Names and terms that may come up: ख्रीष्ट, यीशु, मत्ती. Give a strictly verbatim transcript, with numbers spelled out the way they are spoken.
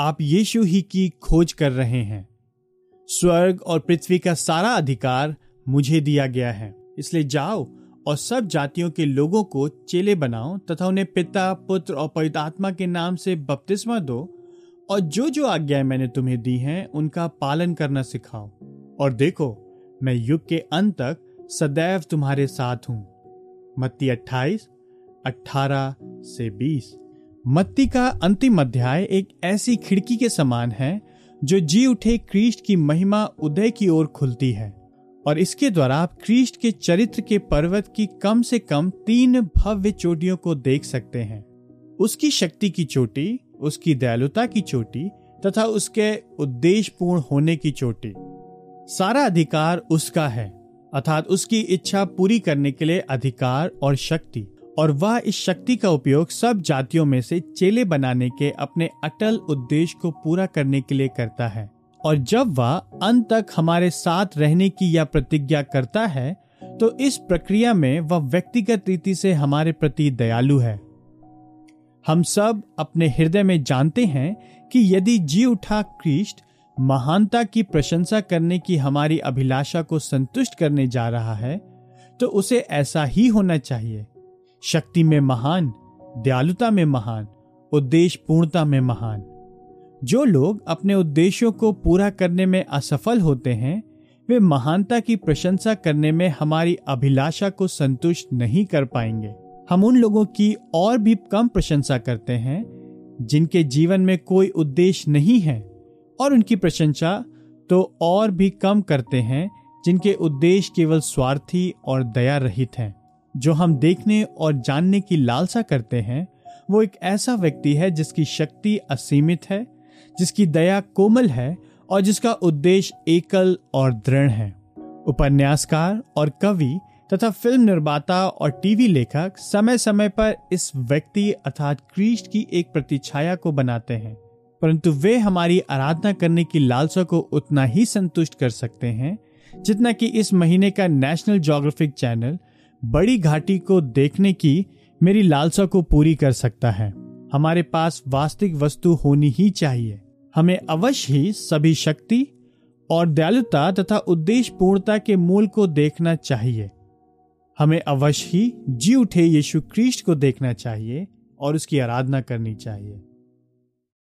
आप यीशु ही की खोज कर रहे हैं। स्वर्ग और पृथ्वी का सारा अधिकार मुझे दिया गया है, इसलिए जाओ और सब जातियों के लोगों को चेले बनाओ तथा उन्हें पिता, पुत्र और पवित्र आत्मा के नाम से बपतिस्मा दो और जो जो आज्ञाएं मैंने तुम्हें दी हैं उनका पालन करना सिखाओ। और देखो, मैं युग के अंत तक सदैव तुम्हारे साथ हूं। मत्ती अट्ठाईस अठारह से बीस। मत्ती का अंतिम अध्याय एक ऐसी खिड़की के समान है जो जी उठे ख्रीष्ट की महिमा उदय की ओर खुलती है, और इसके द्वारा आप ख्रीष्ट के चरित्र के पर्वत की कम से कम तीन भव्य चोटियों को देख सकते हैं। उसकी शक्ति की चोटी, उसकी दयालुता की चोटी तथा उसके उद्देश्यपूर्ण होने की चोटी। सारा अधिकार उसका है, अर्थात उसकी इच्छा पूरी करने के लिए अधिकार और शक्ति, और वह इस शक्ति का उपयोग सब जातियों में से चेले बनाने के अपने अटल उद्देश्य को पूरा करने के लिए करता है। और जब वह अंत तक हमारे साथ रहने की यह प्रतिज्ञा करता है, तो इस प्रक्रिया में वह व्यक्तिगत रीति से हमारे प्रति दयालु है। हम सब अपने हृदय में जानते हैं कि यदि जी उठा ख्रीष्ट महानता की प्रशंसा करने की हमारी अभिलाषा को संतुष्ट करने जा रहा है, तो उसे ऐसा ही होना चाहिए। शक्ति में महान, दयालुता में महान, उद्देश्य पूर्णता में महान। जो लोग अपने उद्देश्यों को पूरा करने में असफल होते हैं, वे महानता की प्रशंसा करने में हमारी अभिलाषा को संतुष्ट नहीं कर पाएंगे। हम उन लोगों की और भी कम प्रशंसा करते हैं जिनके जीवन में कोई उद्देश्य नहीं है, और उनकी प्रशंसा तो और भी कम करते हैं जिनके उद्देश्य केवल स्वार्थी और दया रहित हैं। जो हम देखने और जानने की लालसा करते हैं वो एक ऐसा व्यक्ति है जिसकी शक्ति असीमित है, जिसकी दया कोमल है और जिसका उद्देश्य एकल और दृढ़ है। उपन्यासकार और कवि तथा फिल्म निर्माता और टीवी लेखक समय समय पर इस व्यक्ति अर्थात ख्रीष्ट की एक प्रतिछाया को बनाते हैं, परंतु वे हमारी आराधना करने की लालसा को उतना ही संतुष्ट कर सकते हैं जितना कि इस महीने का नेशनल ज्योग्राफिक चैनल बड़ी घाटी को देखने की मेरी लालसा को पूरी कर सकता है। हमारे पास वास्तविक वस्तु होनी ही चाहिए। हमें अवश्य ही सभी शक्ति और दयालुता तथा उद्देश्य पूर्णता के मूल को देखना चाहिए। हमें अवश्य ही जी उठे यीशु ख्रीष्ट को देखना चाहिए और उसकी आराधना करनी चाहिए।